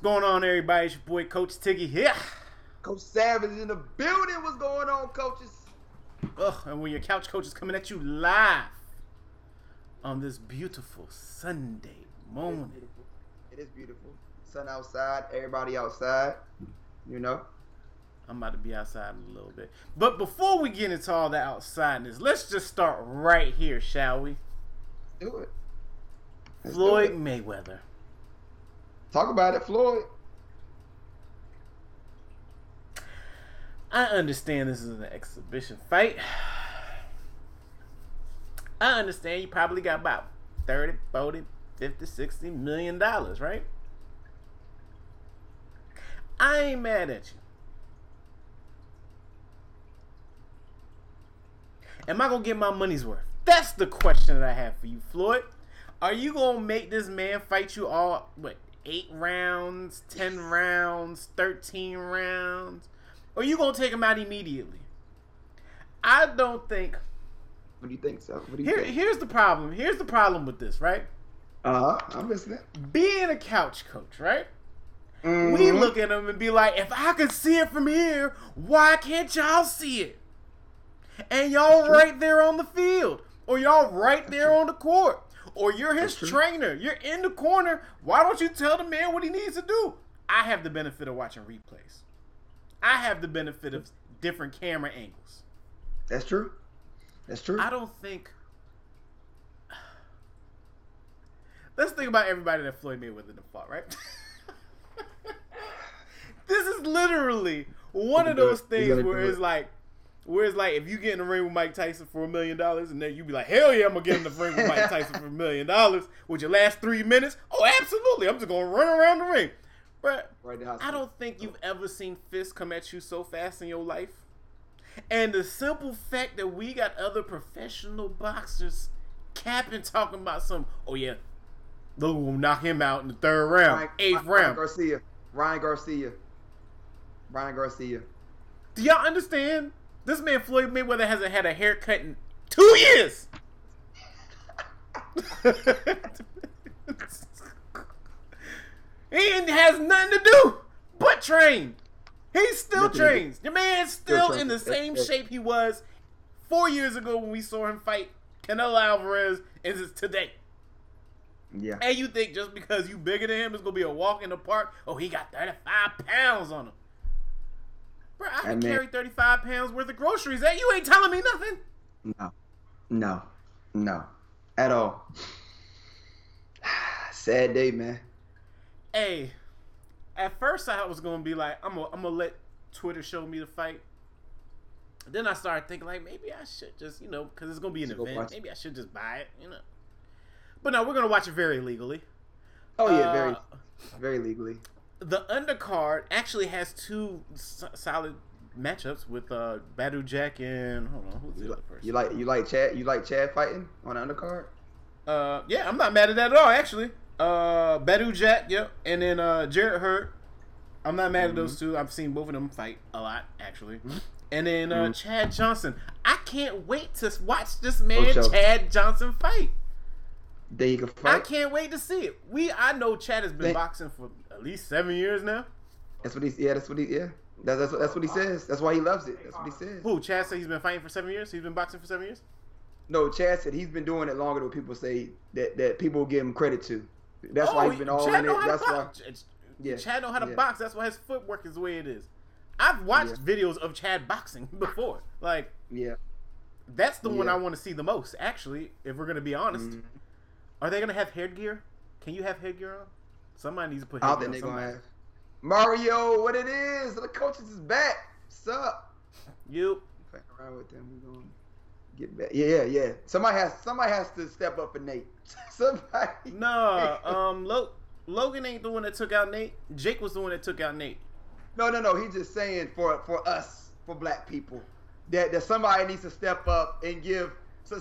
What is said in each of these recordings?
What's going on, everybody? It's your boy Coach Tiggy here. Coach Savage in the building. What's going on, coaches? Ugh, and when your couch coach is coming at you live on this beautiful Sunday morning. It is beautiful. Sun outside, everybody outside, you know. I'm about to be outside in a little bit. But before we get into all the outsideness, let's just start right here, shall we? Let's do it. Floyd Mayweather. Talk about it, Floyd. I understand this is an exhibition fight. I understand you probably got about $30, $40, $50, $60 million, right? I ain't mad at you. Am I going to get my money's worth? That's the question that I have for you, Floyd. Are you going to make this man fight you all, 8 rounds, 10 rounds, 13 rounds? Or you going to take him out immediately? I don't think. What do you think, Sal? Here's the problem. Here's the problem with this, right? I'm listening. Being a couch coach, right? Mm-hmm. We look at him and be like, if I could see it from here, why can't y'all see it? And y'all right there on the field. Or y'all right there on the court. Or you're his trainer. You're in the corner. Why don't you tell the man what he needs to do? I have the benefit of watching replays. I have the benefit of different camera angles. That's true. I don't think... Let's think about everybody that Floyd Mayweather fought, right? This is literally one of those things where it's like if you get in the ring with Mike Tyson for $1 million, and then you be like, hell yeah, I'm going to get in the ring with Mike Tyson for $1 million with your last 3 minutes. Oh, absolutely. I'm just going to run around the ring. But right now, I don't think you've ever seen fists come at you so fast in your life. And the simple fact that we got other professional boxers capping, talking about something. Oh, yeah, Lou will knock him out in the 3rd round, eighth round. Ryan Garcia. Do y'all understand? This man, Floyd Mayweather, hasn't had a haircut in 2 years. He has nothing to do but train. He still trains. The man's still in the same shape he was 4 years ago when we saw him fight Canelo Alvarez as today. Yeah. And you think just because you bigger than him, it's going to be a walk in the park. Oh, he got 35 pounds on him. Bro, I can carry 35 pounds worth of groceries. Hey, you ain't telling me nothing. No. At all. Sad day, man. Hey, at first I was going to be like, I'm gonna let Twitter show me the fight. Then I started thinking, like, maybe I should just, because it's going to be an event. Maybe I should just buy it, But no, we're going to watch it very legally. Oh, yeah, very legally. The undercard actually has 2 solid matchups with Badu Jack and who's the other person? You like Chad? You like Chad fighting on the undercard? Yeah, I'm not mad at that at all. Actually, Badu Jack, yep, and then Jarrett Hurd. I'm not mad at those 2. I've seen both of them fight a lot, actually. Mm-hmm. And then Chad Johnson. I can't wait to watch this man Chad Johnson fight. Then you can fight. I can't wait to see it. I know Chad has been boxing for at least 7 years now. That's what he says. That's why he loves it. That's what he says. Who? Chad said he's been fighting for 7 years? He's been boxing for 7 years? No, Chad said he's been doing it longer than people say that people give him credit to. That's why he's been all in it. That's why. Yeah. Chad know how to box. That's why his footwork is the way it is. I've watched videos of Chad boxing before. That's the one I want to see the most, actually, if we're going to be honest. Mm-hmm. Are they going to have headgear? Can you have headgear on? Somebody needs to put headgear on. I don't think they're going to have. Mario, what it is? The coaches is back. What's up? You. Fucking around with them. We're going to get back. Yeah. Somebody has to step up for Nate. Somebody. No, Logan ain't the one that took out Nate. Jake was the one that took out Nate. No. He's just saying for us, for black people, that somebody needs to step up and give. So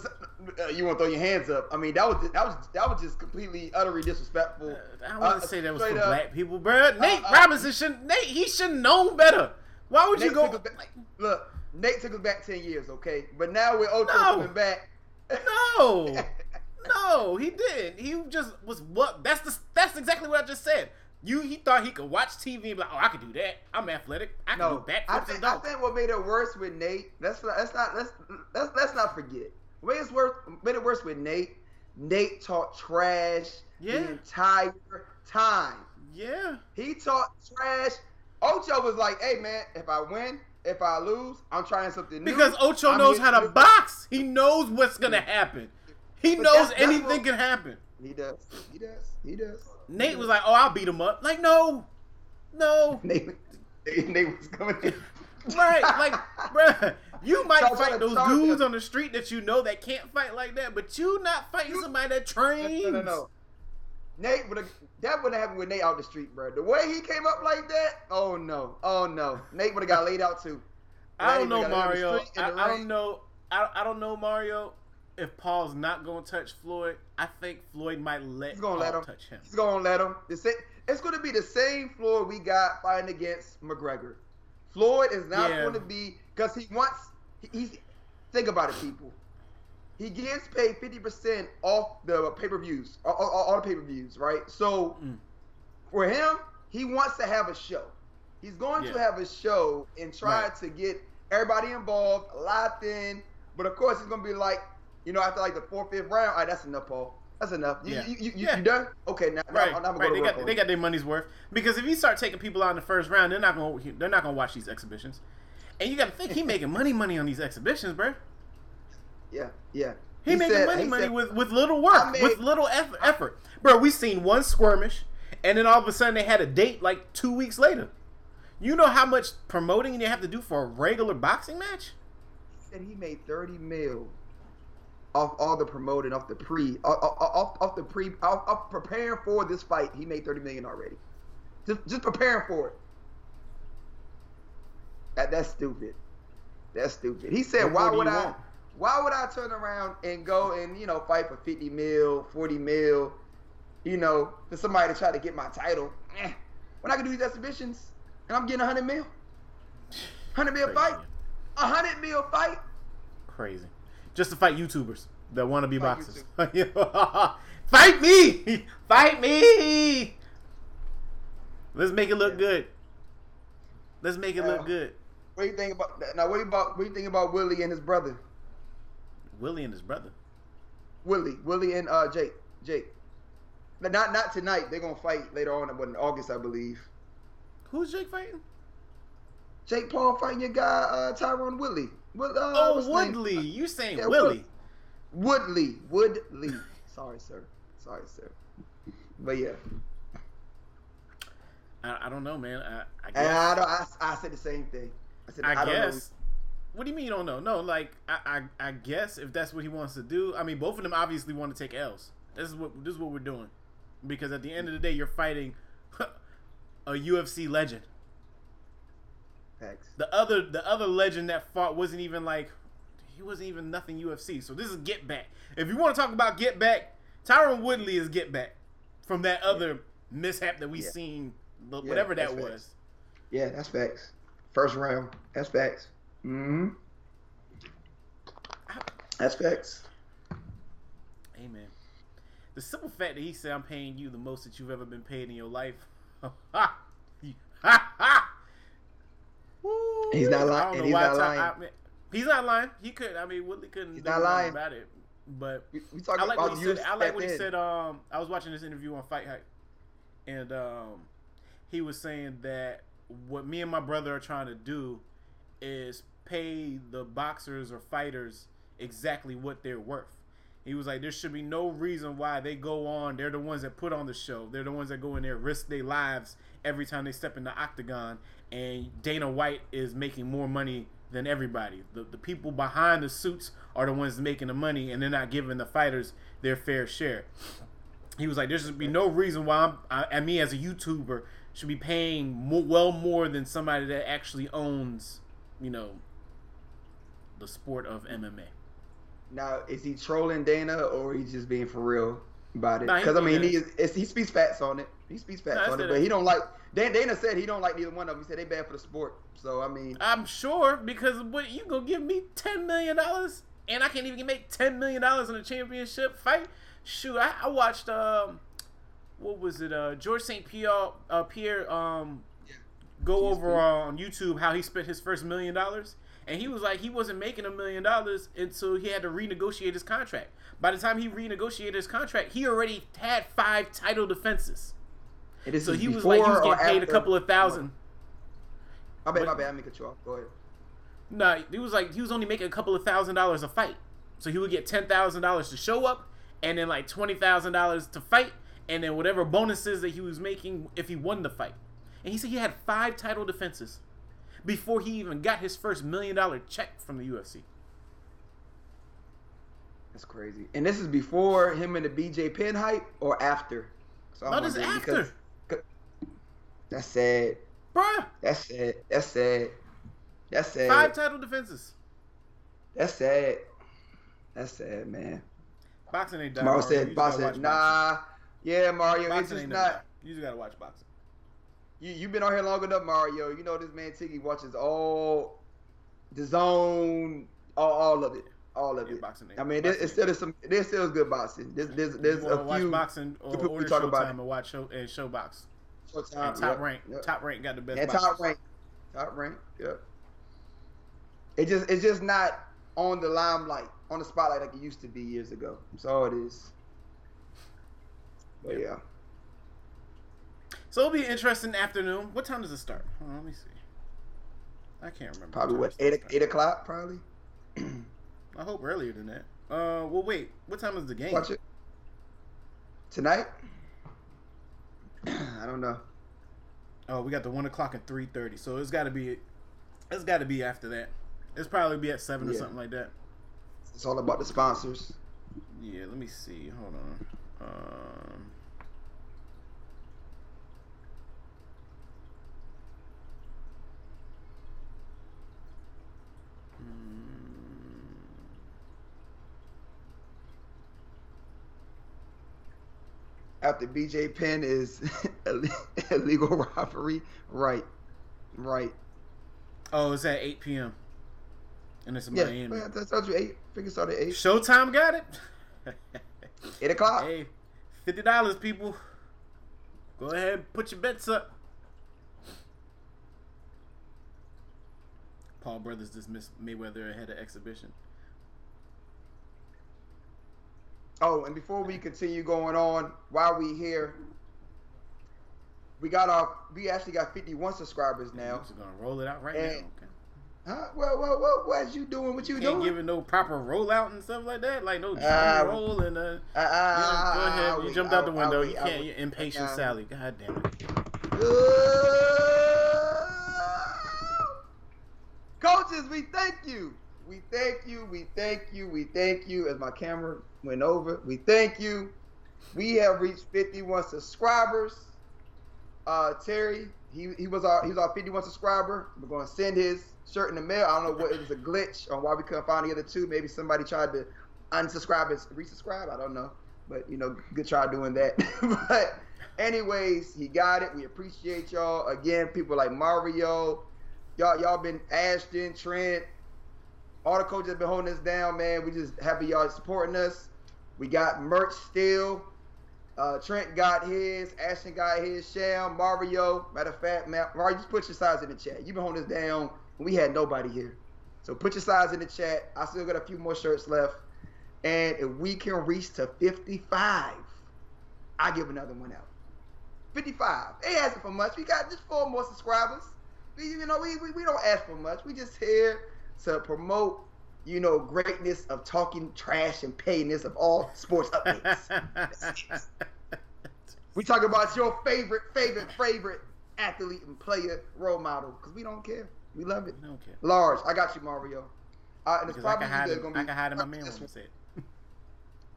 you want to throw your hands up? I mean, that was just completely, utterly disrespectful. I wouldn't say that was for black people, bro. Nate Robinson he should've known better. Why would Nate you go? Look, Nate took us back 10 years, okay? But now we're Ocho coming back. No, he didn't. He just was what? That's exactly what I just said. He thought he could watch TV and be like, oh, I can do that. I'm athletic. I can do backflips. I think what made it worse with Nate. Let's not forget. Made it worse with Nate. Nate talked trash the entire time. Yeah. He talked trash. Ocho was like, hey, man, if I win, if I lose, I'm trying something new. Because Ocho knows how to box. He knows what's going to happen. He knows anything can happen. He does. Nate was like, oh, I'll beat him up. Like, no. Nate was coming in. Right. Like, bruh, you might fight those dudes on the street that you know that can't fight like that, but you not fighting somebody that trains. No. Nate would have. That would have happened with Nate out the street, bro. The way he came up like that, oh no. Nate would have got laid out too. I don't know, Mario. If Paul's not gonna touch Floyd, I think Floyd might touch him. He's gonna let him. It's gonna be the same Floyd we got fighting against McGregor. Floyd is not going to be, because he wants. Think about it, people. He gets paid 50% off the pay-per-views, all the pay-per-views, right? So for him, he wants to have a show. He's going to have a show and try to get everybody involved, locked in. But of course, he's going to be like, after like the fourth, fifth round, all right, that's enough, Paul. That's enough. You done? Okay, now I'm going to work. They got their money's worth, because if you start taking people out in the first round, they're not going to watch these exhibitions. And you got to think he making money on these exhibitions, bro. Yeah. He making money with little work, with little effort. Bro, we seen one skirmish, and then all of a sudden they had a date like 2 weeks later. You know how much promoting you have to do for a regular boxing match? He said he made $30 million off all the promoting, off preparing for this fight. He made $30 million already. Just preparing for it. That's stupid. That's stupid. He said, why would I turn around and go and, fight for $50 million, $40 million, for somebody to try to get my title? When I can do these exhibitions and I'm getting $100 million? $100 million fight? $100 million fight? Crazy. Just to fight YouTubers that want to be boxers. Fight me! Fight me! Let's make it look good. Let's make it look good. What do you think about that? Now, what do you think about Willie and his brother? Willie and his brother. Willie and Jake. But not tonight. They're gonna fight later on, in August, I believe. Who's Jake fighting? Jake Paul fighting your guy, Tyrone Woodley. Woodley. You saying Willie? Woodley. Sorry, sir. But yeah. I don't know, man. I guess. I said the same thing. I guess. What do you mean you don't know? No, like I guess if that's what he wants to do. I mean, both of them obviously want to take L's. This is what we're doing, because at the end of the day, you're fighting a UFC legend. Thanks. The other legend that fought wasn't even nothing UFC. So this is get back. If you want to talk about get back, Tyrone Woodley is get back from that other mishap that we seen, whatever that was. Facts. Yeah, that's facts. First round, that's facts. Mm-hmm. That's facts. Hey, man. The simple fact that he said, I'm paying you the most that you've ever been paid in your life. He's not lying. He's not lying. He could. I mean, Woodley couldn't. He's not lying about it. But I like what he said. I was watching this interview on Fight Hype, and he was saying that what me and my brother are trying to do is pay the boxers or fighters exactly what they're worth. He was like, there should be no reason why they go on. They're the ones that put on the show. They're the ones that go in there, risk their lives every time they step in the octagon. And Dana White is making more money than everybody. The people behind the suits are the ones making the money, and they're not giving the fighters their fair share. He was like, there should be no reason why me as a YouTuber should be paying more than somebody that actually owns, the sport of MMA. Now, is he trolling Dana, or he's just being for real about it? Because he speaks facts on it. He speaks facts on it, but he don't like. Dana said he don't like neither one of them. He said they bad for the sport. So I mean, I'm sure, because what you gonna give me $10 million and I can't even make $10 million in a championship fight? Shoot, I watched what was it? George St. Pierre go over on YouTube how he spent his first $1 million, and he was like he wasn't making $1 million until he had to renegotiate his contract. By the time he renegotiated his contract, he already had 5 title defenses. And this so he was like he was getting paid a couple of thousand. My bad. I make it you off. Go ahead. No, he was like he was only making a couple of $1,000 a fight, so he would get $10,000 to show up, and then like $20,000 to fight, and then whatever bonuses that he was making if he won the fight. And he said he had 5 title defenses before he even got his first $1 million check from the UFC. That's crazy. And this is before him and the BJ Penn hype, or after? No, this is after. That's sad, bruh. That's sad. 5 title defenses. That's sad, man. Boxing ain't done. Mario said, boxing. Nah. Yeah, Mario, boxing it's just not. Done. You just got to watch boxing. You've been on here long enough, Mario. You know this man Tiggy watches all the zone, all of it. All of it. Boxing ain't. I mean, there's still good boxing. There's a watch few boxing or people order talking about. And watch Showbox. Showtime, and Top Rank. Yep. Top Rank got the best. And boxers. Top Rank. Yep. It's just not on the limelight, on the spotlight like it used to be years ago. So it is. But yeah. So it'll be an interesting afternoon. What time does it start? Hold on, let me see. I can't remember. Probably what, 8 o'clock probably? I hope earlier than that. Well, wait. What time is the game? Watch it. Tonight? I don't know. Oh, we got the 1 o'clock and 3:30. So it's got to be after that. It's probably be at 7 or something like that. It's all about the sponsors. Yeah, let me see. Hold on. After BJ Penn is illegal robbery, right. Oh, it's at 8 p.m. And it's in Miami. Yeah, I told you 8. I think it's at 8. Showtime got it. 8 o'clock. Hey, $50, people. Go ahead and put your bets up. Paul Brothers dismissed Mayweather ahead of exhibition. Oh, and before we continue going on, while we here, we actually got 51 subscribers now. We're gonna roll it out right now. Okay. Huh? Well, what you doing? What you doing? Ain't giving no proper rollout and stuff like that. Like no roll and go ahead. You jumped out the window. You can't. You're impatient, Sally. God damn it. Coaches, we thank you. We thank you. We thank you. We thank you. As my camera went over, we thank you. We have reached 51 subscribers. Terry, he was our 51 subscriber. We're gonna send his shirt in the mail. I don't know what it was, a glitch on why we couldn't find the other two. Maybe somebody tried to unsubscribe and resubscribe. I don't know, but good try doing that. But anyways, he got it. We appreciate y'all again. People like Mario, y'all been Ashton, Trent, all the coaches been holding us down, man. We just happy y'all supporting us. We got merch still. Trent got his, Ashton got his, Sham, Mario. Matter of fact, Mario, just put your size in the chat. You've been holding us down. We had nobody here. So put your size in the chat. I still got a few more shirts left. And if we can reach to 55, I'll give another one out. 55. They asking for much. We got just 4 more subscribers. We don't ask for much. We just here to promote, greatness of talking trash and pettiness of all sports updates. We talk about your favorite athlete and player role model because we don't care. We love it. I don't care. Large. I got you, Mario. And it's probably I can hide in my man when I say it.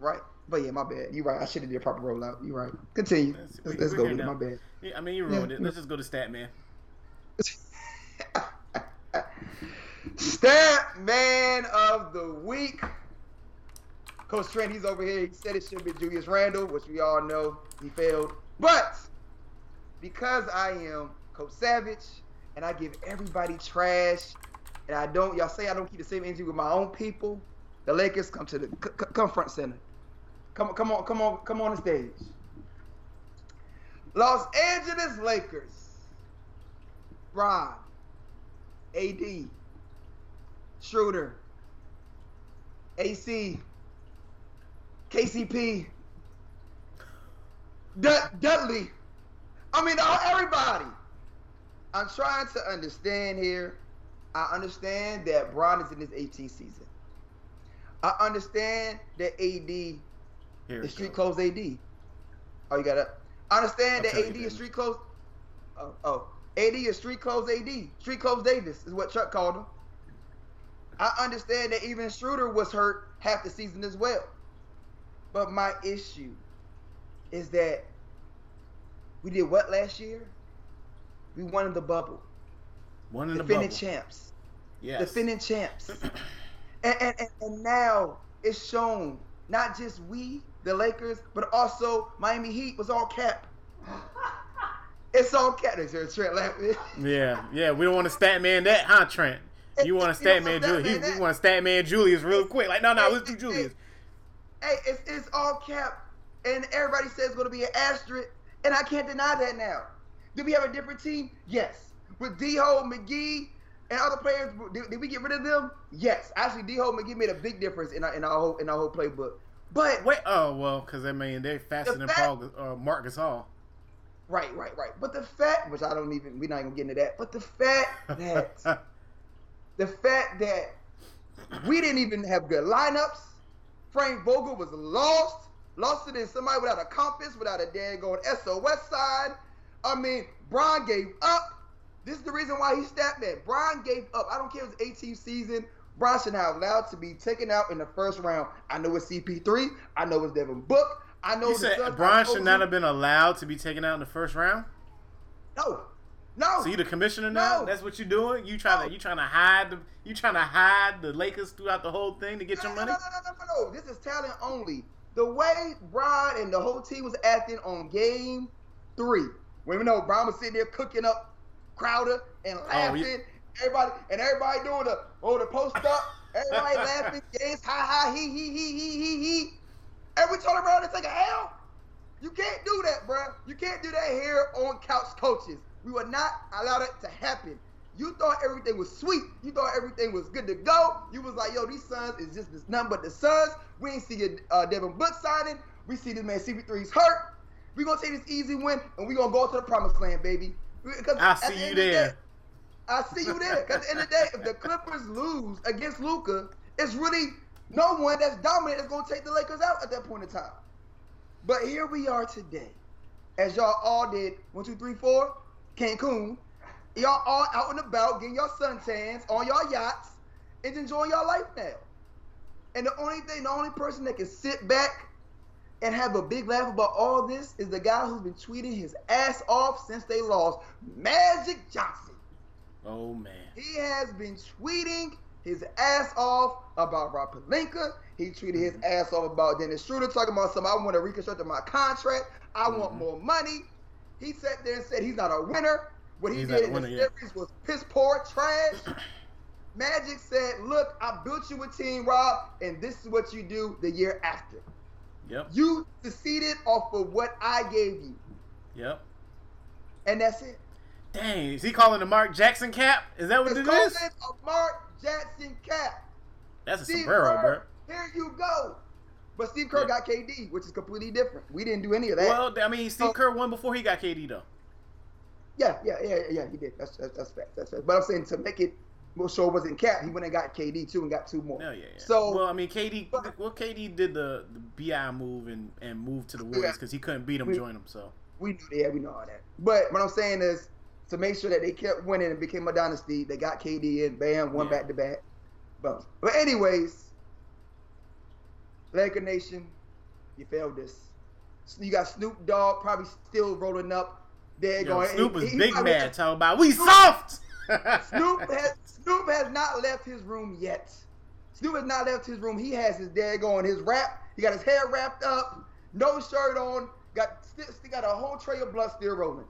Right. But yeah, my bad. You're right. I should have did a proper rollout. You're right. Continue. Let's go with it. My bad. Yeah, I mean, you ruined it. Let's just go to Statman. Stat man of the week. Coach Trent, he's over here. He said it should be Julius Randle, which we all know he failed. But because I am Coach Savage and I give everybody trash, and y'all say I don't keep the same energy with my own people, the Lakers come front center. Come on the stage. Los Angeles Lakers. Bron, AD, Schroeder, AC, KCP, Dudley. I mean, everybody. I'm trying to understand here. I understand that Bron is in his 18th season. I understand that AD is street clothes AD. Oh, you got up. I understand that AD is street clothes. Oh. AD is street clothes AD. Street clothes Davis is what Chuck called him. I understand that even Schroeder was hurt half the season as well. But my issue is that we did what last year? We won in the bubble. Won in the bubble. Defending champs. Yes. Defending champs. And now it's shown not just we, the Lakers, but also Miami Heat was all cap. It's all cap. Trent laughing. Yeah. We don't want to stat man that, huh, Trent? You want to stat man Julius. We want to stat man Julius real quick. Like, no, let's do Julius. Hey, it's all cap. And everybody says it's going to be an asterisk. And I can't deny that now. Do we have a different team? Yes. With D-Ho, McGee, and other players, did we get rid of them? Yes. Actually, D-Ho, McGee made a big difference in our whole playbook. But wait. Oh, well, because, I mean, they're faster than Marcus Hall. Right. But the fact, which I don't even, we're not even getting into that. But the fact that we didn't even have good lineups. Frank Vogel was lost it in somebody without a compass, without a daggone SOS sign. I mean, Bron gave up. This is the reason why he stat man. Bron gave up. I don't care if it's 18th season. Bron should not allowed to be taken out in the first round. I know it's CP3. I know it's Devin Book. I know you said Bron should not have been allowed to be taken out in the first round? No. So you the commissioner now? No. That's what you're doing? You trying to hide the Lakers throughout the whole thing to get your money? No. This is talent only. The way Bron and the whole team was acting on Game 3, when we know Bron was sitting there cooking up Crowder and laughing, everybody doing the post up, everybody laughing, James he. And we told Bron to take a L. You can't do that, bro. You can't do that here on Couch Coaches. We will not allow that to happen. You thought everything was sweet. You thought everything was good to go. You was like, yo, these Suns is just nothing but the Suns. We ain't see Devin Book signing. We see this man CP3's hurt. We're going to take this easy win, and we're going to go to the promised land, baby. I see you there. Because at the end of the day, if the Clippers lose against Luka, it's really no one that's dominant is going to take the Lakers out at that point in time. But here we are today. As y'all all did 1, 2, 3, 4, Cancun. Y'all all out and about, getting your suntans on your yachts, and enjoying your life now. And the only person that can sit back and have a big laugh about all this is the guy who's been tweeting his ass off since they lost, Magic Johnson. Oh, man. He has been tweeting his ass off about Rob Pelinka. He tweeted his ass off about Dennis Schroeder, talking about something. I want to reconstruct my contract. I want more money. He sat there and said he's not a winner. What he did in the series was piss poor trash. Magic said, look, I built you a team, Rob, and this is what you do the year after. Yep. You succeeded off of what I gave you. Yep. And that's it. Dang, is he calling the Mark Jackson cap? Is that what it is? It's a Mark Jackson cap. That's a sombrero, bro. Here you go. But Steve Kerr got KD, which is completely different. We didn't do any of that. Well, I mean, Steve Kerr won before he got KD, though. Yeah, he did. That's fact. That's fact. But I'm saying to make it show it wasn't cap, he went and got KD too and got two more. Yeah. So, well, I mean, KD did the BI move and moved to the Warriors because he couldn't beat them, join them. So we knew that. We know all that. But what I'm saying is to make sure that they kept winning and became a dynasty. They got KD in, bam, won back to back. But anyways, Laker Nation, you failed this. You got Snoop Dogg probably still rolling up. Yo, Snoop is big mad talking about we soft. Snoop has not left his room yet. Snoop has not left his room. He has his daggone his wrap. He got his hair wrapped up, no shirt on. Got a whole tray of blood still rolling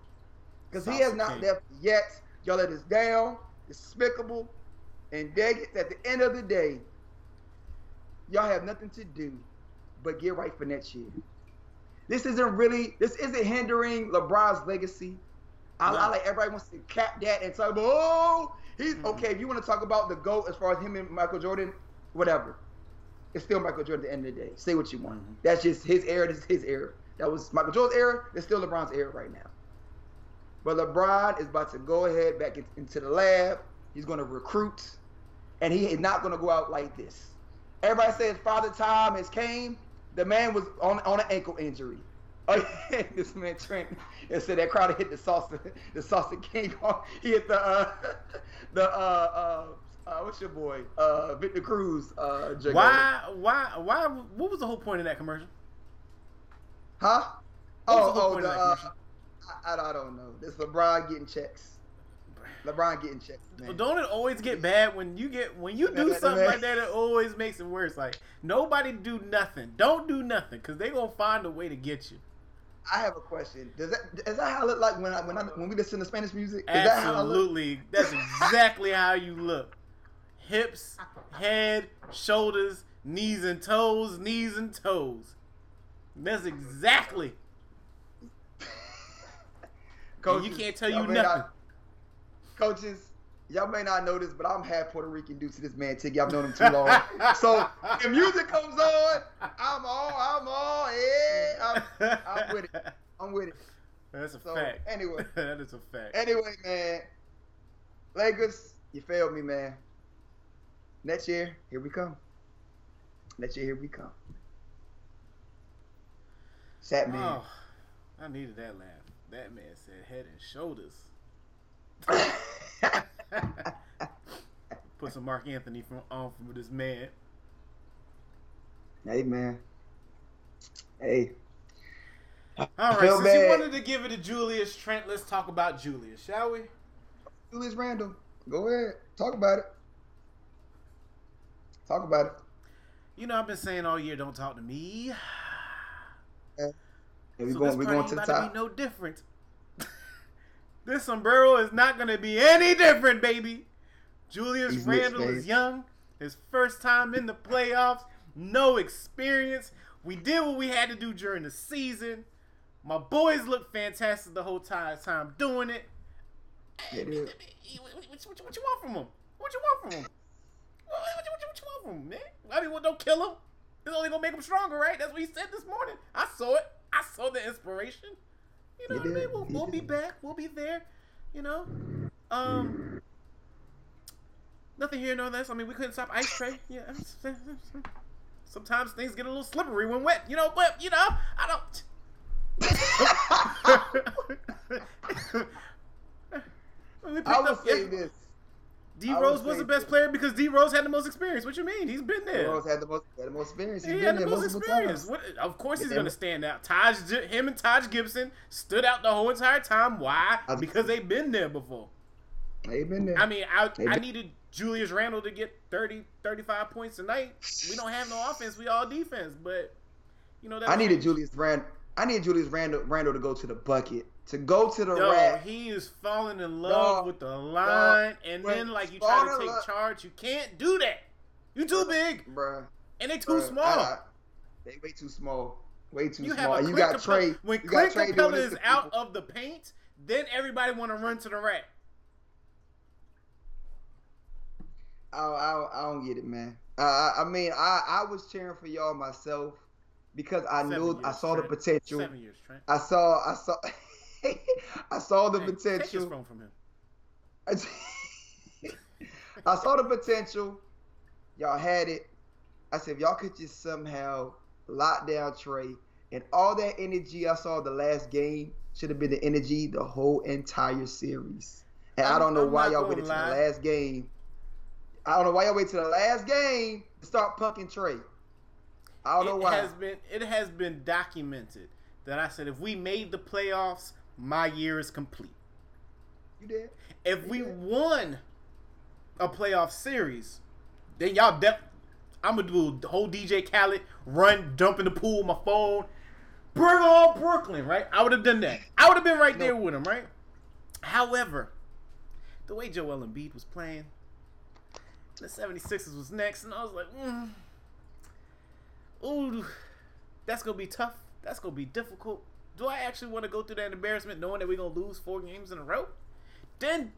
because he has not left yet. Y'all let us down. It's despicable, and at the end of the day, y'all have nothing to do but get right for next year. This isn't hindering LeBron's legacy. I like everybody wants to cap that and talk about, oh, he's okay. If you want to talk about the GOAT as far as him and Michael Jordan, whatever. It's still Michael Jordan at the end of the day. Say what you want. That's just his era. This is his era. That was Michael Jordan's era. It's still LeBron's era right now. But LeBron is about to go ahead back into the lab. He's going to recruit. And he is not going to go out like this. Everybody says Father Time has came. The man was on an ankle injury. Oh, yeah. This man Trent, and said that crowd hit the salsa king. He hit what's your boy? Victor Cruz. Why? What was the whole point of that commercial? Huh? I don't know. It's LeBron getting checks. Man. Well, don't it always get bad when you do something like that? It always makes it worse. Like nobody do nothing. Don't do nothing because they gonna find a way to get you. I have a question. Is that how I look like when we listen to Spanish music? Absolutely. That's exactly how you look. Hips, head, shoulders, knees and toes, That's exactly. Coaches, and you can't tell you nothing. Coaches, y'all may not know this, but I'm half Puerto Rican due to this man Tig. Y'all known him too long. So if music comes on, I'm with it. That's a fact. Anyway. That is a fact. Anyway, man. Lakers, you failed me, man. Next year, here we come. Sad man. Oh, I needed that laugh. That man said head and shoulders. Put some Mark Anthony from this man. Hey, man. Hey. All right, you wanted to give it to Julius Trent, let's talk about Julius, shall we? Julius Randle, go ahead. Talk about it. You know, I've been saying all year, don't talk to me. Yeah. We're going to the top. Be no different. This sombrero is not going to be any different, baby. Julius Randle is young. His first time in the playoffs. No experience. We did what we had to do during the season. My boys look fantastic the whole time doing it. Hey, what you want from them? What you want from them, man? I mean, well, don't kill them. It's only going to make them stronger, right? That's what he said this morning. I saw it. I saw the inspiration. You know what I mean? We'll be back. We'll be there. You know? Nothing here, no less. I mean, we couldn't stop Ice Trae. Yeah. Sometimes things get a little slippery when wet. You know, but, you know, I will say this. D-Rose was the best player because D-Rose had the most experience. What you mean? He's been there. D-Rose had the most experience. He had the most experience. Of course he's going to stand out. Him and Taj Gibson stood out the whole entire time. Why? Because they've been there before. I mean, I needed Julius Randle to get 30, 35 points tonight. We don't have no offense. We all defense. But, you know, I needed Julius Randle to go to the bucket. To go to the rack. He is falling in love with the line. And then, like, you try to take charge. You can't do that. You too big. Bruh. And they too small. They way too small. You got Trae. When Clint Capella is out of the paint, then everybody want to run to the rack. I don't get it, man. I mean, I was cheering for y'all myself because I knew I saw the potential. 7 years, Trent. I saw. I saw the potential. Take this phone from him. I saw the potential. Y'all had it. I said, if y'all could just somehow lock down Trae, and all that energy I saw the last game should have been the energy the whole entire series. And I don't know why y'all waited to the last game to start punking Trae. I don't know why. It has been documented that I said, if we made the playoffs, my year is complete. You did. If we won a playoff series, then y'all I'm going to do the whole DJ Khaled run, jump in the pool, my phone. Bring on Brooklyn, right? I would have done that. I would have been right there with him, right? However, the way Joel Embiid was playing, the 76ers was next, and I was like, ooh, that's going to be tough That's going to be difficult. Do I actually want to go through that embarrassment knowing that we're going to lose 4 games in a row? Then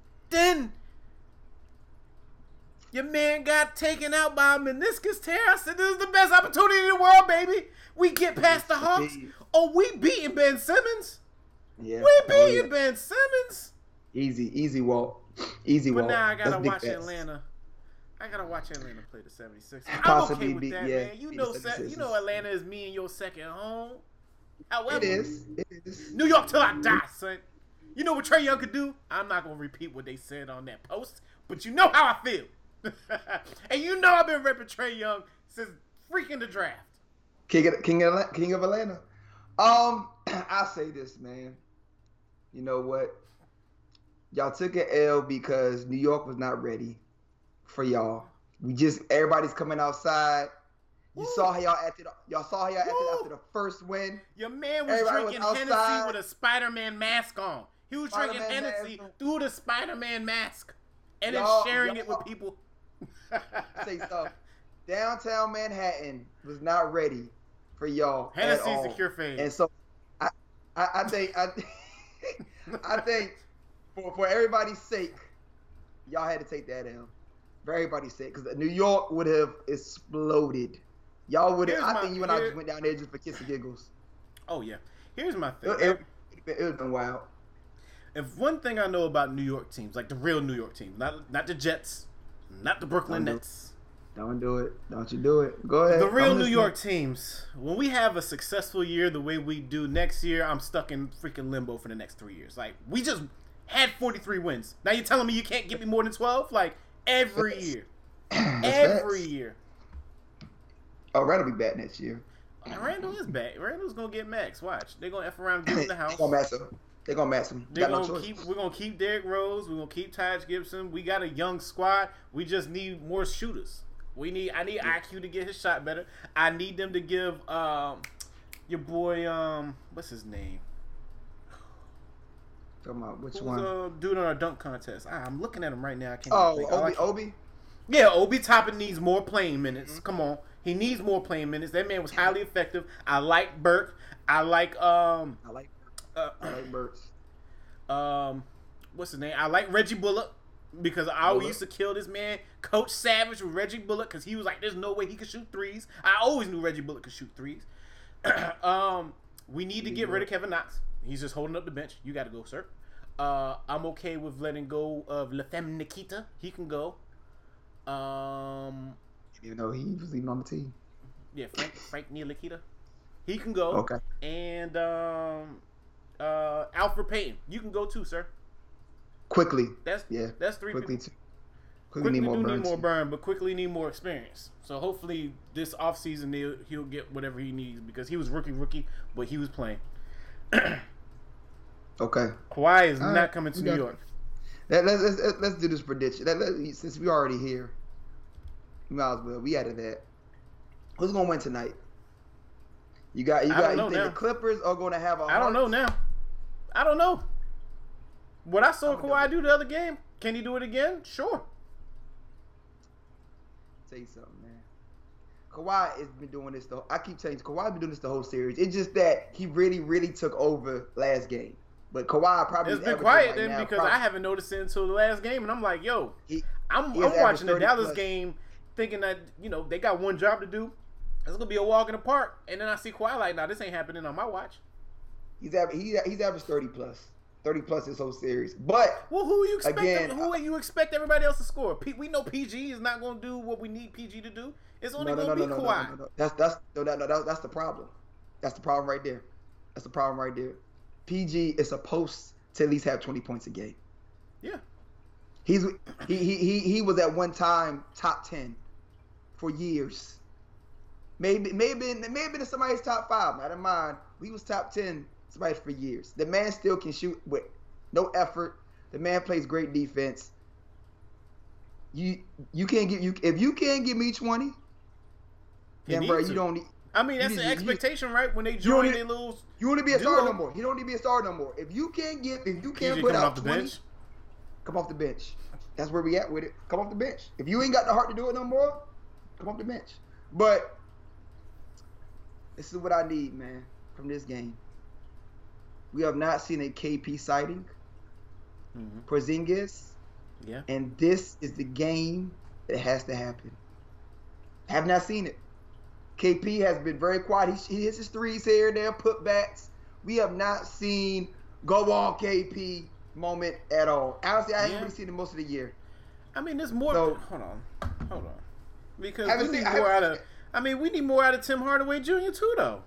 your man got taken out by a meniscus tear. I said, this is the best opportunity in the world, baby. We get past the Hawks. Oh, we beating Ben Simmons. Yeah, Ben Simmons. Easy walk. But now I got to watch Atlanta. I got to watch Atlanta play the 76ers. I'm okay with that, man. You know Atlanta is me and your second home. However, it is. New York till I die, son. You know what Trae Young could do? I'm not going to repeat what they said on that post, but you know how I feel. And you know I've been repping Trae Young since freaking the draft. King of Atlanta. I say this, man. You know what? Y'all took an L because New York was not ready for y'all. Everybody's coming outside. You saw how y'all acted. Y'all saw how y'all acted after the first win. Your man was drinking Hennessy with a Spider-Man mask on. He was drinking Hennessy through the Spider-Man mask, and then sharing it with people. Say stuff. Downtown Manhattan was not ready for y'all. Hennessy's the cure fame. And so, I think for everybody's sake, y'all had to take that down. For everybody's sake, because New York would have exploded. Y'all would have. I think you and I just went down there just for kiss and giggles. Oh, yeah. Here's my thing. It would have been wild. If one thing I know about New York teams, like the real New York teams, not the Jets, not the Brooklyn Nets. Don't do it. Don't you do it. Go ahead. The real New York teams, when we have a successful year the way we do next year, I'm stuck in freaking limbo for the next 3 years. Like, we just had 43 wins. Now you're telling me you can't get me more than 12? Like, every year. Every year. Oh, Randall be back next year. Randall is back. Randall's going to get max. Watch. They're going to F around and give him the house. They're going to max him. We're going to keep Derrick Rose. We're going to keep Taj Gibson. We got a young squad. We just need more shooters. I need IQ to get his shot better. I need them to give your boy, what's his name? Come on, which one? Dude on our dunk contest. I'm looking at him right now. I can't think. Obi? Yeah, Obi Toppin needs more playing minutes. Mm-hmm. Come on. He needs more playing minutes. That man was highly effective. I like Burke. I like Burke. What's his name? I like Reggie Bullock because I always used to kill this man. Coach Savage with Reggie Bullock because he was like, there's no way he could shoot threes. I always knew Reggie Bullock could shoot threes. We need to get rid of Kevin Knox. He's just holding up the bench. You got to go, sir. I'm okay with letting go of LaFemme Nikita. He can go. Even though he was even on the team. Yeah, Frank Ntilikina. He can go. Okay. And Alfred Payton. You can go too, sir. Quickly. That's 3 quickly people. Quickly need more burn, but quickly need more experience. So hopefully this offseason he'll get whatever he needs because he was rookie, but he was playing. Okay. Kawhi is not coming to New York. Let's do this prediction. Since we already here, we might as well. We out of that. Who's gonna win tonight? You think the Clippers are gonna have a? I don't know. What I saw Kawhi do the other game. Can he do it again? Sure. Tell you something, man. Kawhi has been doing this though. I keep telling you, Kawhi's been doing this the whole series. It's just that he really, really took over last game. But Kawhi probably it's been quiet right then now, because I haven't noticed it until the last game, and I'm like, yo, I'm watching the Dallas game, thinking that they got one job to do. It's gonna be a walk in the park, and then I see Kawhi like, nah, this ain't happening on my watch. He's averaged 30 plus this whole series. But who expect everybody else to score? We know PG is not gonna do what we need PG to do. It's only gonna be Kawhi. No. That's the problem. That's the problem right there. PG is supposed to at least have 20 points a game. Yeah. He was at one time top 10 for years. Maybe in somebody's top 5. Not in mine. He was top 10 somebody for years. The man still can shoot with no effort. The man plays great defense. If you can't give me 20, then bro, you don't need. I mean, that's the expectation, right? When they join their little... You want to be a star no more. You don't need to be a star no more. If you can't put out 20, come off the bench. That's where we at with it. Come off the bench. If you ain't got the heart to do it no more, come off the bench. But this is what I need, man. from this game. We have not seen a KP sighting. Mm-hmm. Porzingis. Yeah. And this is the game that has to happen. Have not seen it. KP has been very quiet. He hits his threes here and there, putbacks. We have not seen go on KP moment at all. Honestly, I haven't really seen it most of the year. I mean, there's more. So, hold on. Because we need more out of. I mean, we need more out of Tim Hardaway Jr. too, though.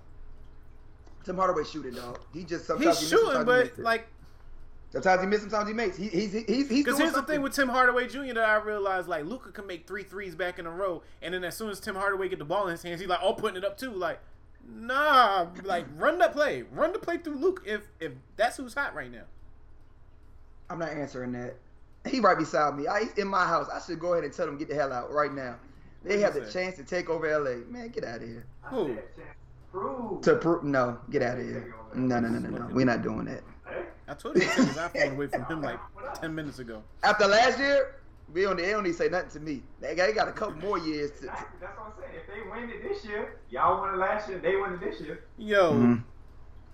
Tim Hardaway shooting, dog. He just sometimes he's shooting, but like sometimes he misses, sometimes he makes. He's because here's something. The thing with Tim Hardaway Jr. that I realized, like Luka can make 3 threes back in a row, and then as soon as Tim Hardaway get the ball in his hands, he's like, "Oh, putting it up too." Like, nah, like run the play through Luka if that's who's hot right now. I'm not answering that. He right beside me. He's in my house. I should go ahead and tell them get the hell out right now. They have the chance to take over LA. Man, get out of here. Who? No, get out of here. No. We're not doing that. I told you to take his iPhone away from him like 10 minutes ago. After last year, they don't need to say nothing to me. They got a couple more years to. That's what I'm saying. If they win it this year, y'all won it last year. They won it this year. Yo. Mm-hmm.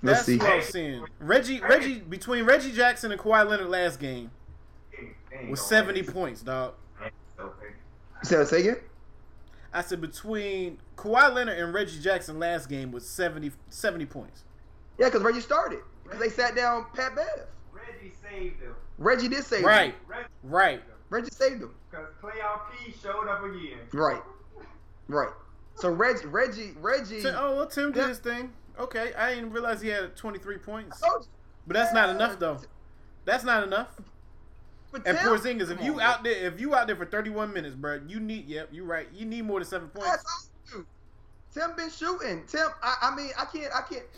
That's what I'm saying. Reggie, between Reggie Jackson and Kawhi Leonard last game was 70 points, dog. Say again? I said between Kawhi Leonard and Reggie Jackson last game was 70 points. Yeah, because Reggie started. Because they sat down Pat Bev. Reggie saved them. Reggie did save them. Right. Reggie saved them. Because Playoff P showed up again. Right. So Reggie. Well, Tim did his thing. Okay, I didn't realize he had 23 points. But that's not enough, though. That's not enough. But and Porzingis, if you out there for 31 minutes, bro, you need. Yep, you're right. You need more than 7 points. That's all. Tim been shooting. Tim, I can't.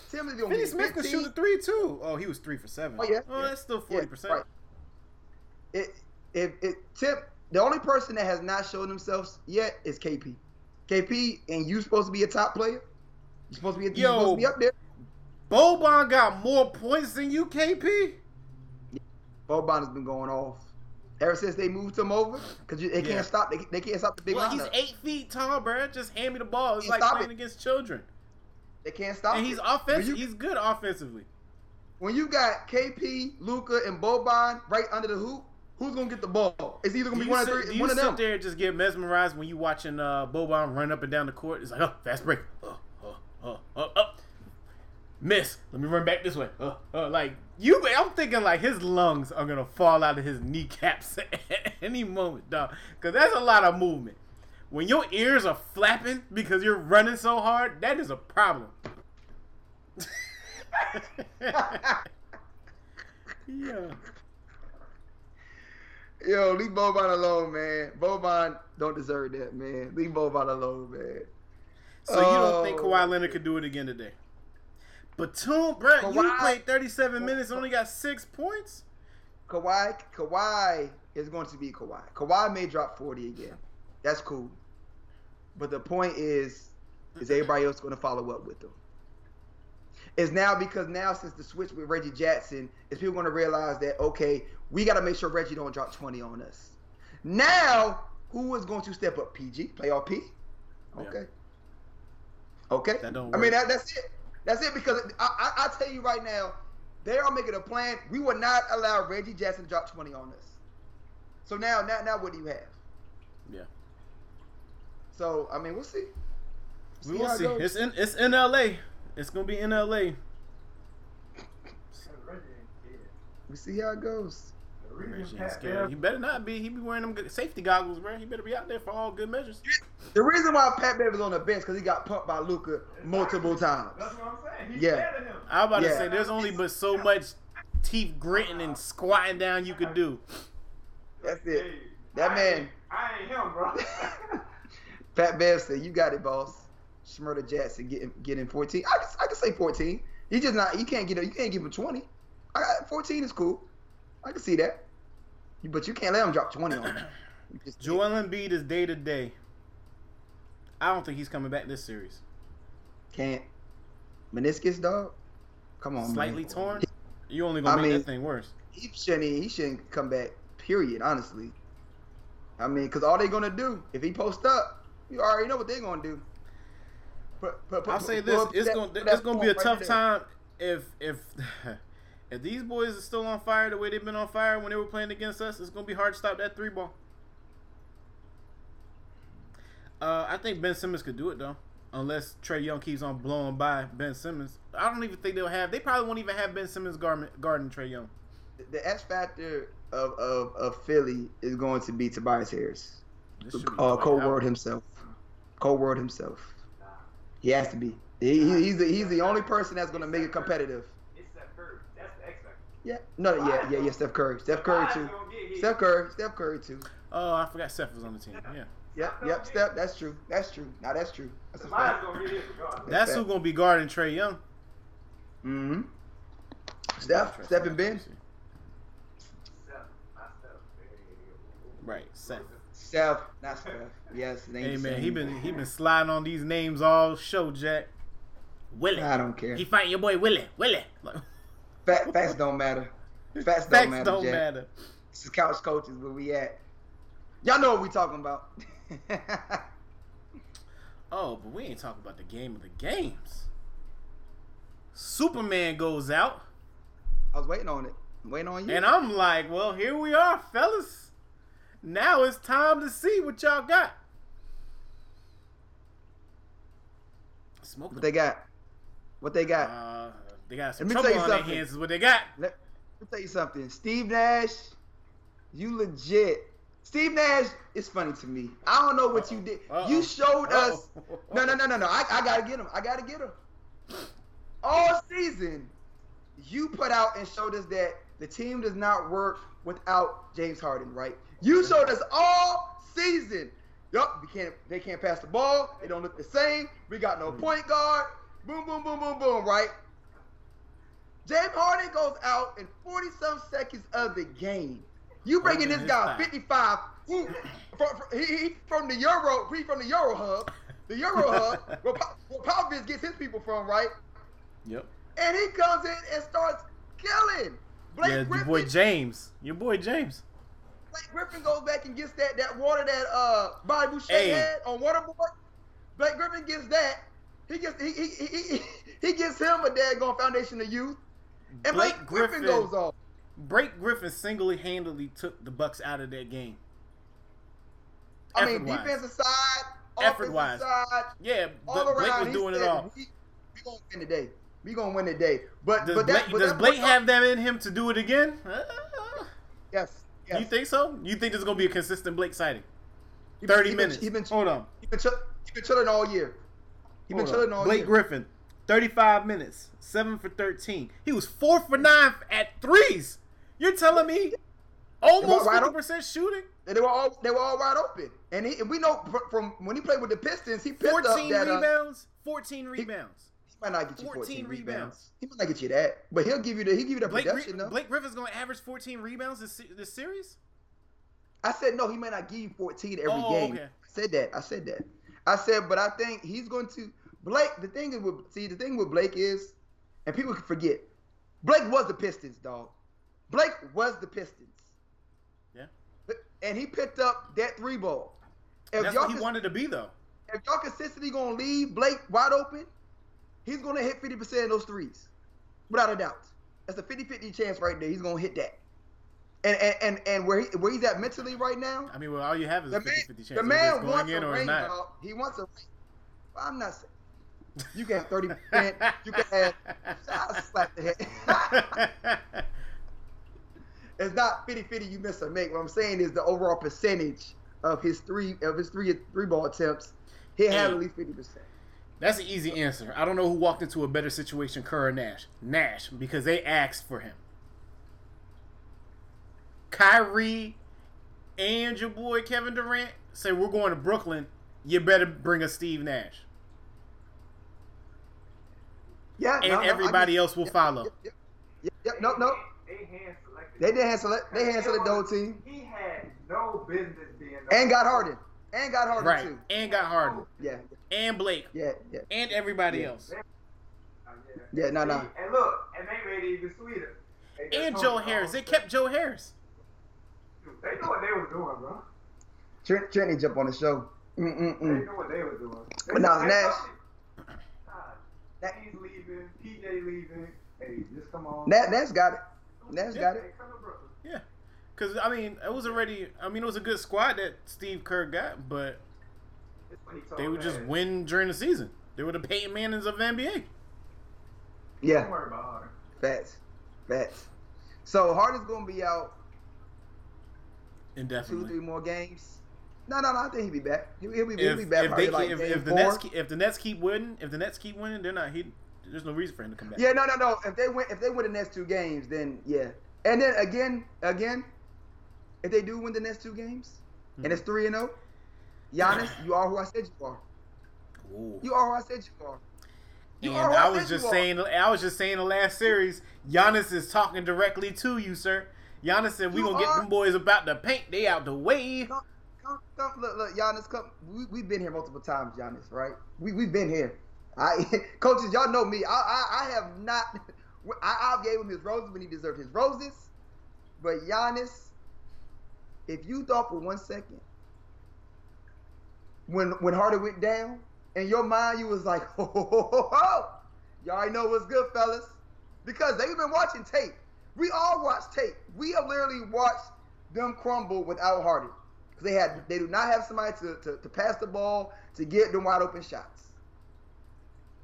Tim is going to be 15. Smith could shoot a 3 too. Oh, he was 3 for 7. Oh yeah. That's still 40%. Right. Tim, the only person that has not shown themselves yet is KP. KP, and you supposed to be a top player. You supposed to be. You supposed to be up there. Boban got more points than you, KP. Boban has been going off ever since they moved him over because they can't stop. They can't stop the big. Well, lineup. He's 8 feet tall, bro. Just hand me the ball. It's like playing against children. They can't stop. And he's offensive. He's good offensively. When you got KP, Luka, and Boban right under the hoop, who's gonna get the ball? It's either gonna be one of them. You sit there and just get mesmerized when you watching Boban run up and down the court. It's like, oh, fast break. Miss. Let me run back this way. I'm thinking like his lungs are gonna fall out of his kneecaps at any moment, dog. Cause that's a lot of movement. When your ears are flapping because you're running so hard, that is a problem. Yeah. Yo, leave Boban alone, man. Boban don't deserve that, man. Leave Boban alone, man. So you don't think Kawhi Leonard could do it again today? Batum, bro, you played 37 minutes and only got 6 points? Kawhi is going to be Kawhi. Kawhi may drop 40 again. That's cool. But the point is everybody else going to follow up with him? It's because since the switch with Reggie Jackson, is people going to realize that, okay, we got to make sure Reggie don't drop 20 on us. Now, who is going to step up? PG? Playoff P? Okay. Yeah. Okay. That's it. That's it, because I tell you right now, they are making a plan. We will not allow Reggie Jackson to drop 20 on us. So now what do you have? Yeah. So I mean, we'll see. We will see. It's in LA. It's gonna be in LA. We see how it goes. Reggie ain't scared. He better not be. He be wearing them safety goggles, man. He better be out there for all good measures. The reason why Pat Beverley on the bench because he got pumped by Luka multiple times. That's what I'm saying. He's scared of him. I'm about to say there's only but so much teeth gritting and squatting down you could do. That's it. That man. I ain't him, bro. Pat Bev said, "You got it, boss." Shmurda Jackson getting 14. I can say 14. He just not. You can't give him 20. 14 is cool. I can see that. But you can't let him drop 20 on him. Joel Embiid is day-to-day. I don't think he's coming back this series. Can't. Meniscus, dog? Come on, Slightly man. Torn? You only going to make that thing worse. He shouldn't come back, period, honestly. I mean, because all they're going to do, if he posts up, you already know what they're going to do. I'll say this: it's gonna be a tough time if these boys are still on fire the way they've been on fire when they were playing against us. It's gonna be hard to stop that 3-ball. I think Ben Simmons could do it though, unless Trae Young keeps on blowing by Ben Simmons. I don't even think they'll have. They probably won't even have Ben Simmons guarding Trae Young. The X factor of Philly is going to be Tobias Harris, Cold World himself. He has to be. He's the only person that's going to make it competitive. It's Steph Curry. That's the X factor. Yeah. No. Yeah. Steph Curry too. Oh, I forgot Steph was on the team. Yeah. Yep. Steph. That's true. Now that's true. That's a fact. That's who's going to be guarding Trae Young. Mm-hmm. Steph and Ben. Right, Steph, not Steph. Yes, hey man, he been sliding on these names all show, Jack. Willie, I don't care. He fighting your boy Willie. Facts don't matter. Facts don't matter, Jack. This is Couch Coaches, where we at. Y'all know what we talking about. Oh, but we ain't talking about the game of the games. Superman goes out. I was waiting on it. I'm waiting on you. And I'm like, well, here we are, fellas. Now it's time to see what y'all got. Smoke. What they got? They got some trouble on their hands is what they got. Let me tell you something. Steve Nash, you legit. Steve Nash is funny to me. I don't know what you did. You showed us. No. I got to get him. All season, you put out and showed us that the team does not work without James Harden, right? You showed us all season. Yup, they can't pass the ball. They don't look the same. We got no point guard. Boom, boom, boom, boom, boom, right? James Harden goes out in 40-some seconds of the game. You bringing this guy 55. He's from the Euro Hub, where Popovich gets his people from, right? Yep. And he comes in and starts killing. Blake Griffin. Your boy James. Blake Griffin goes back and gets that water that Bobby Boucher had on Waterboard. Blake Griffin gets that. He gets him a dadgone foundation of youth. And Blake Griffin goes off. Blake Griffin single-handedly took the Bucks out of that game. I mean, defensive side, offensive side. Yeah, all around, Blake was doing it all. We're going to win today. Does Blake have that in him to do it again? Yes. You think so? You think there's going to be a consistent Blake sighting? 30 minutes. He's been chilling all year. Blake Griffin, 35 minutes, 7 for 13. He was 4 for 9 at threes. You're telling me almost 50% shooting? They were all wide open. And we know from when he played with the Pistons, he pissed 14 up that, rebounds, 14 rebounds. He might not get you 14 rebounds. He might not get you that, but he'll give you the production though. Blake Griffin's gonna average 14 rebounds this series. I said no. He might not give you 14 every game. Okay. I said that. But I think he's going to Blake. The thing with Blake is, and people can forget, Blake was the Pistons, dog. Blake was the Pistons. Yeah. And he picked up that 3-ball. That's what he wanted to be though. If y'all consistently gonna leave Blake wide open, he's going to hit 50% of those threes, without a doubt. That's a 50-50 chance right there. He's going to hit that. And where he's at mentally right now. I mean, well, all you have is a 50-50 chance. The man wants a ring, dog. He wants a ring. Well, I'm not saying. You can have 30%. You can have – I'll slap the head. It's not 50-50 you miss or make. What I'm saying is the overall percentage of his three-ball attempts, he had at least 50%. That's an easy answer. I don't know who walked into a better situation, Kerr or Nash. Nash, because they asked for him. Kyrie and your boy Kevin Durant say, we're going to Brooklyn. You better bring us Steve Nash. Yeah, everybody else will follow. No. They hand selected the whole team. He had no business being there. And got Harden. And got Harden, right. Too. And got Harden. Yeah. And Blake. Yeah. And everybody else. Yeah, no. And look, and they made it even sweeter. And Joe Harris. They kept Joe Harris. Dude, they knew what they were doing, bro. Trent jumped on the show. They knew what they were doing. But now Nash. That, he's leaving. P.J. leaving. Hey, just come on. That's got it. That's got it. Yeah. Because, I mean, it was already – I mean, it was a good squad that Steve Kerr got, but they would just win during the season. They were the Peyton Mannings of the NBA. Yeah. Don't worry about Harden. Facts. So, Harden's going to be out indefinitely. 2-3 more games. No, I think he'll be back. He'll be back. If the Nets keep winning, they're not – there's no reason for him to come back. Yeah, no. If they win the next two games, then, yeah. And then, again, if they do win the next two games, and it's 3-0, Giannis, you are who I said you are. Ooh. You are who I said you are. I was just saying the last series, Giannis is talking directly to you, sir. Giannis said, we're going to get them boys about the paint. They out the way. Come, look, Giannis, come. We've been here multiple times, Giannis, right? We've been here. Coaches, y'all know me. I have not... I gave him his roses when he deserved his roses. But Giannis, if you thought for one second, when Harden went down, in your mind you was like, ho. Y'all already know what's good, fellas. Because they've been watching tape. We all watch tape. We have literally watched them crumble without Harden. Because they do not have somebody to pass the ball, to get them wide open shots.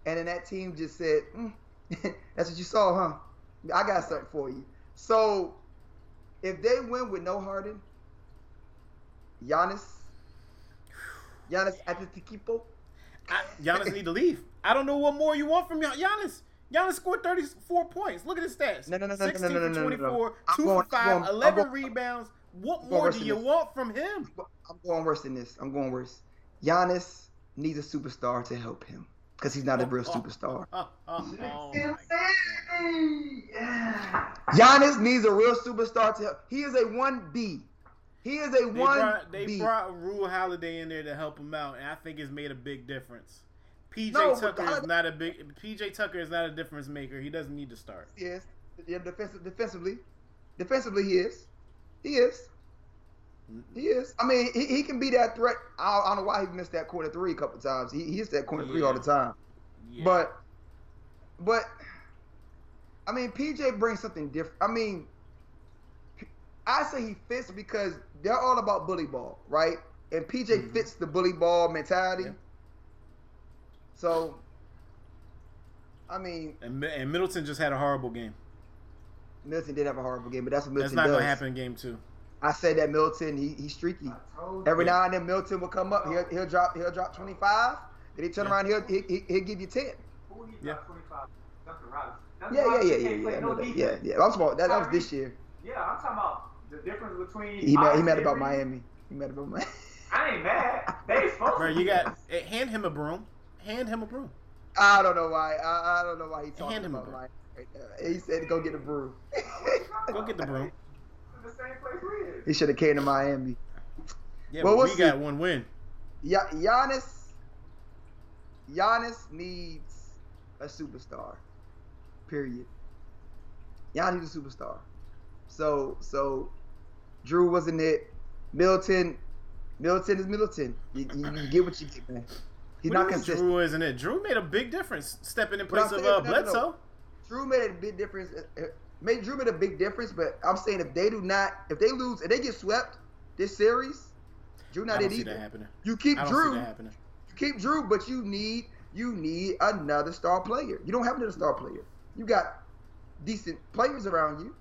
And then that team just said, that's what you saw, huh? I got something for you. So, if they win with no Harden, Giannis Antetokounmpo. Giannis need to leave. I don't know what more you want from Giannis. Giannis scored 34 points. Look at his stats. No. 16 for 24, 2 for 5, 11 rebounds. What more do you want from him? I'm going worse than this. Giannis needs a superstar to help him. Because he's not a real superstar. Giannis needs a real superstar to help. He is a 1B. They brought Jrue Holiday in there to help him out, and I think it's made a big difference. P.J. Tucker is not a difference maker. He doesn't need to start. Yes, yeah, defensively, he is. I mean, he can be that threat. I don't know why he missed that corner three a couple times. He hits that corner three all the time. Yeah. But, I mean, PJ brings something different. I mean, I say he fits because they're all about bully ball, right? And PJ fits the bully ball mentality. Yeah. So, I mean. And Middleton just had a horrible game. Middleton did have a horrible game, but that's what Middleton does. That's not going to happen in game two. I said that Middleton, he's streaky. Every now and then, Middleton will come up. He'll drop 25. Then he turn around. He'll give you 10. Who he dropped 25? Dr. Robinson. I'm smart. That was this year. Yeah, I'm talking about the difference between. He mad about Miami. I ain't mad. They supposed to. You got hand him a broom. I don't know why. I don't know why he talking about Miami. He said, "Go get a broom." Go get the broom. The same place we is. He should have came to Miami. Yeah, but we got one win. Yeah, Giannis needs a superstar. Period. Giannis needs a superstar. So Jrue wasn't it. Middleton is Middleton. You get what you get, man. He's not consistent. Jrue isn't it. Jrue made a big difference stepping in place of Bledsoe. No. Jrue made a big difference. Jrue made a big difference, but I'm saying if they lose, if they get swept this series, Jrue not it either. You keep Jrue, but you need another star player. You don't have another star player. You got decent players around you,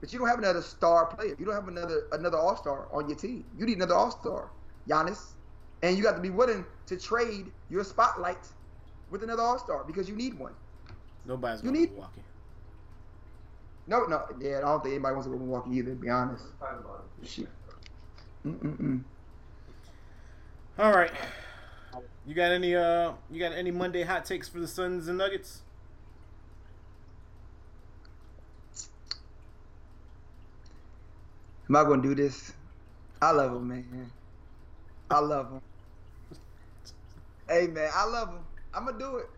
but you don't have another star player. You don't have another all star on your team. You need another all star, Giannis, and you got to be willing to trade your spotlight with another all star because you need one. Nobody's going to be walking. No, yeah, I don't think anybody wants to go to Milwaukee either, to be honest. Shit. All right. You got any Monday hot takes for the Suns and Nuggets? Am I going to do this? I love them, man. I love them. Hey, man, I love them. I'm going to do it.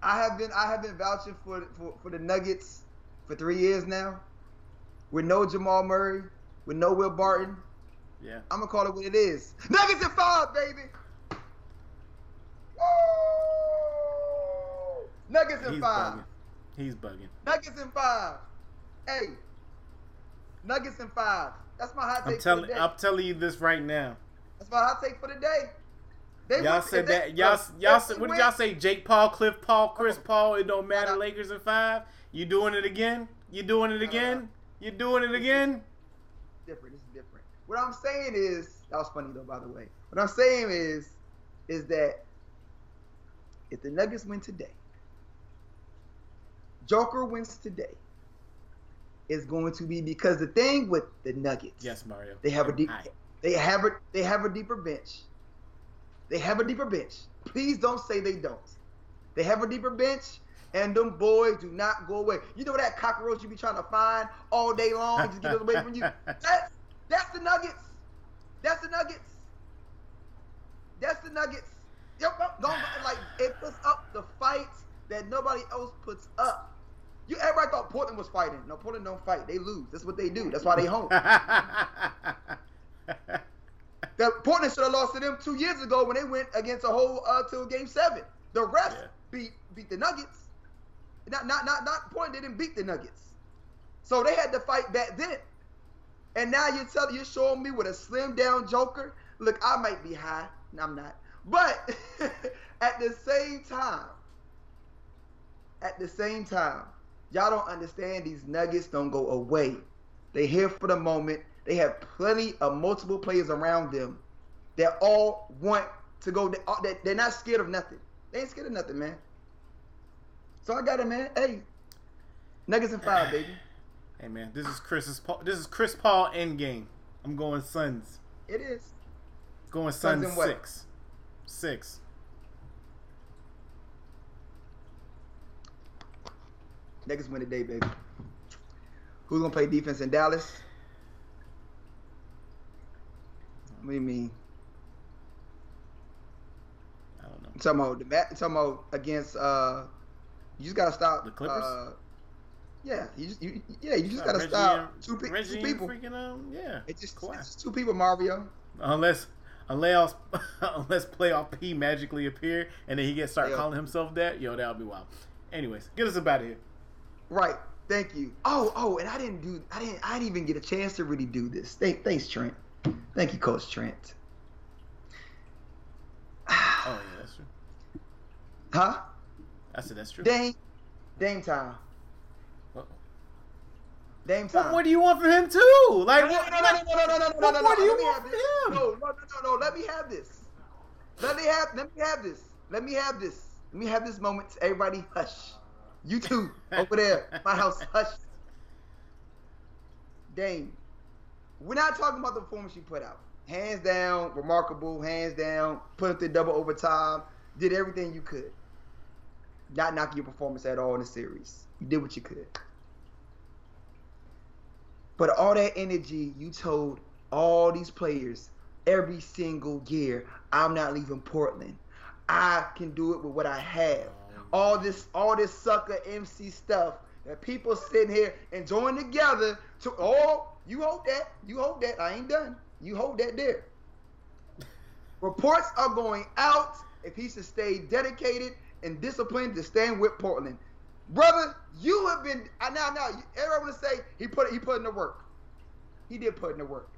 I have been vouching for the Nuggets for 3 years now, with no Jamal Murray, with no Will Barton. Yeah. I'm going to call it what it is. Nuggets in 5, baby! Woo! Nuggets in five. Bugging. He's bugging. Nuggets in five. Hey, Nuggets in five. That's my hot take for the day. I'm telling you this right now. That's my hot take for the day. What did y'all say? Jake Paul, Cliff Paul, Chris Paul. It don't matter. Lakers in five. You doing it again? You doing it again? You doing it again? Different. This is different. What I'm saying is, that was funny though, by the way. What I'm saying is that if the Nuggets win today, Joker wins today, it's going to be because the thing with the Nuggets. Yes, Mario. They have a deeper bench. They have a deeper bench. Please don't say they don't. They have a deeper bench, and them boys do not go away. You know that cockroach you be trying to find all day long and just get it away from you? That's the Nuggets. That's the Nuggets. That's the Nuggets. Yep, don't, like, it puts up the fights that nobody else puts up. You everybody thought Portland was fighting. No, Portland don't fight. They lose. That's what they do. That's why they home. That Portland should have lost to them 2 years ago when they went against a whole till game 7. The refs beat the Nuggets. Not Portland didn't beat the Nuggets. So they had to fight back then. And now you're showing me with a slim down Joker. Look, I might be high. No, I'm not. But at the same time, y'all don't understand these Nuggets don't go away. They're here for the moment. They have plenty of multiple players around them that all want to go. They're not scared of nothing. They ain't scared of nothing, man. So I got it, man. Hey, Nuggets in five, baby. Hey, man, this is Chris Paul endgame. I'm going Suns. It is. Going Suns six. Six. Nuggets win today, baby. Who's gonna play defense in Dallas? What do you mean? I don't know. I'm talking about against. You just gotta stop the Clippers. You just gotta stop two people. Freaking, yeah, it's just two people, Mario. Unless playoff P magically appear and then he gets start calling himself that, that'll be wild. Anyways, get us about here. Right. Thank you. Oh, and I didn't even get a chance to really do this. Thanks, Trent. Thank you, Coach Trent. Oh yeah, that's true. Huh? I said that's true. Dame time. Dame time. What do you want from him too? Like no. What do you want from him? No. Let me have this. Let me have this moment. Everybody hush. You too, over there, my house, hush. Dame, we're not talking about the performance you put out. Hands down, remarkable, hands down, put up the double overtime, did everything you could. Not knocking your performance at all in the series. You did what you could. But all that energy you told all these players every single year, I'm not leaving Portland. I can do it with what I have. All this sucker MC stuff that people sitting here and join together to you hold that I ain't done. You hold that there. Reports are going out if he should stay dedicated and disciplined to stand with Portland. Brother, you have been now everyone will say he put in the work. He did put in the work.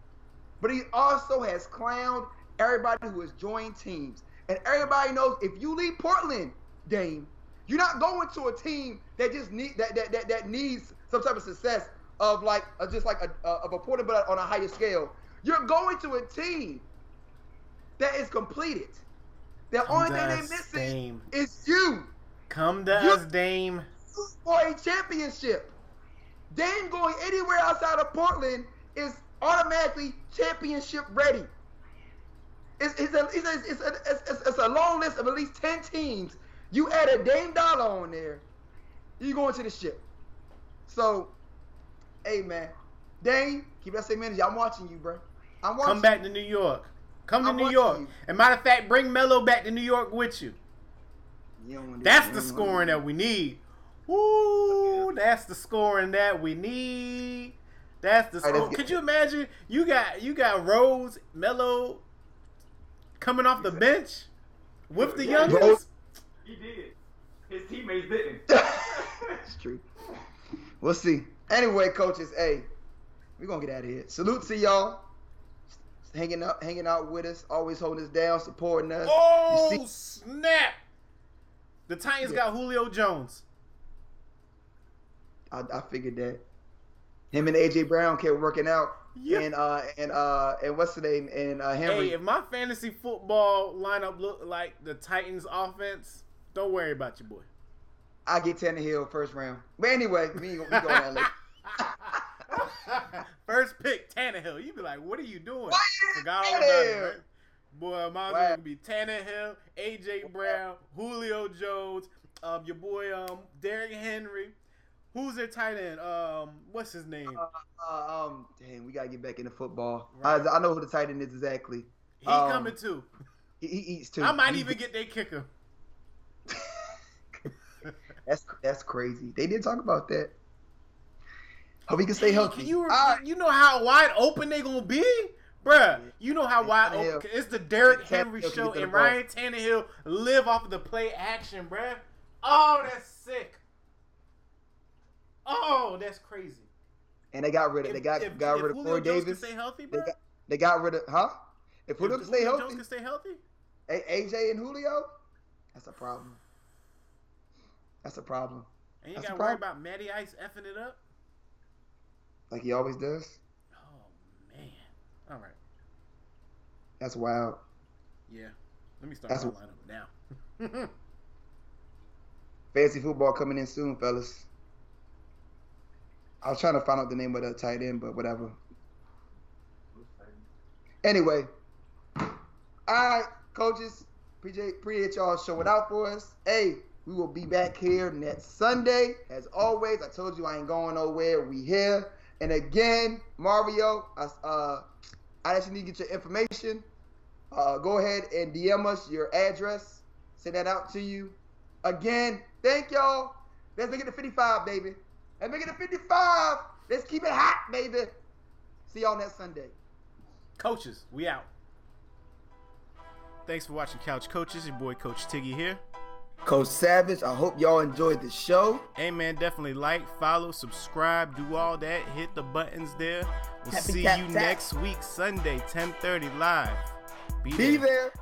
But he also has clowned everybody who has joined teams. And everybody knows if you leave Portland, Dame, you're not going to a team that just need that needs some type of success of like just like a Portland, but on a higher scale. You're going to a team that is completed. The only thing they're missing is you. Come to us, Dame. For a championship, Dame going anywhere outside of Portland is automatically championship ready. It's a long list of at least 10 teams. You add a Dame Dollar on there, you going to the ship. So, hey, man. Dame, keep that 6 minutes. I'm watching you, bro. I'm watching. Come back to New York. Come to New York. And matter of fact, bring Melo back to New York with you. That's the scoring that we need. Woo, that's the scoring that we need. That's the scoring. Could you imagine? You got Rose, Melo coming off the bench with the youngest. He did. His teammates didn't. It's true. We'll see. Anyway, coaches, hey, we're going to get out of here. Salute to y'all. Hanging out with us, always holding us down, supporting us. Oh, snap. The Titans got Julio Jones. I figured that. Him and A.J. Brown kept working out. Yep. And what's the name? And Henry. Hey, if my fantasy football lineup look like the Titans offense, don't worry about your boy. I get Tannehill first round. But anyway, we go down later. First pick, Tannehill. You be like, what are you doing? Forgot all about it, right? Boy, mine's going to be Tannehill, A.J. Brown, Julio Jones, your boy Derrick Henry. Who's their tight end? What's his name? Damn, we gotta get back into football. Right. I know who the tight end is exactly. He coming too. He eats too. I might even get their kicker. That's crazy. They did talk about that. Hope he can stay healthy. You know how wide open they gonna be, bruh. You know how wide open. It's the Derrick Henry show, and Ryan Tannehill live off of the play action, bruh. Oh, that's sick. Oh, that's crazy. And they got rid of rid of Floyd Davis. If Julio Jones can stay healthy, bro? They got rid of If Julio can stay healthy, AJ and Julio, that's a problem. That's a problem. And you got to worry about Matty Ice effing it up, like he always does. Oh man! All right. That's wild. Yeah. Let me start my lineup now. Fantasy football coming in soon, fellas. I was trying to find out the name of the tight end, but whatever. Anyway, all right, coaches, appreciate y'all showing out for us. Hey, we will be back here next Sunday. As always, I told you I ain't going nowhere. We here. And again, Mario, I actually need to get your information. Go ahead and DM us your address. Send that out to you. Again, thank y'all. Let's make it to 55, baby. And make it a 55. Let's keep it hot, baby. See y'all next Sunday. Coaches, we out. Thanks for watching Couch Coaches. Your boy Coach Tiggy here. Coach Savage, I hope y'all enjoyed the show. Hey, man, definitely like, follow, subscribe, do all that. Hit the buttons there. We'll see you next week, Sunday, 10:30 live. Be there.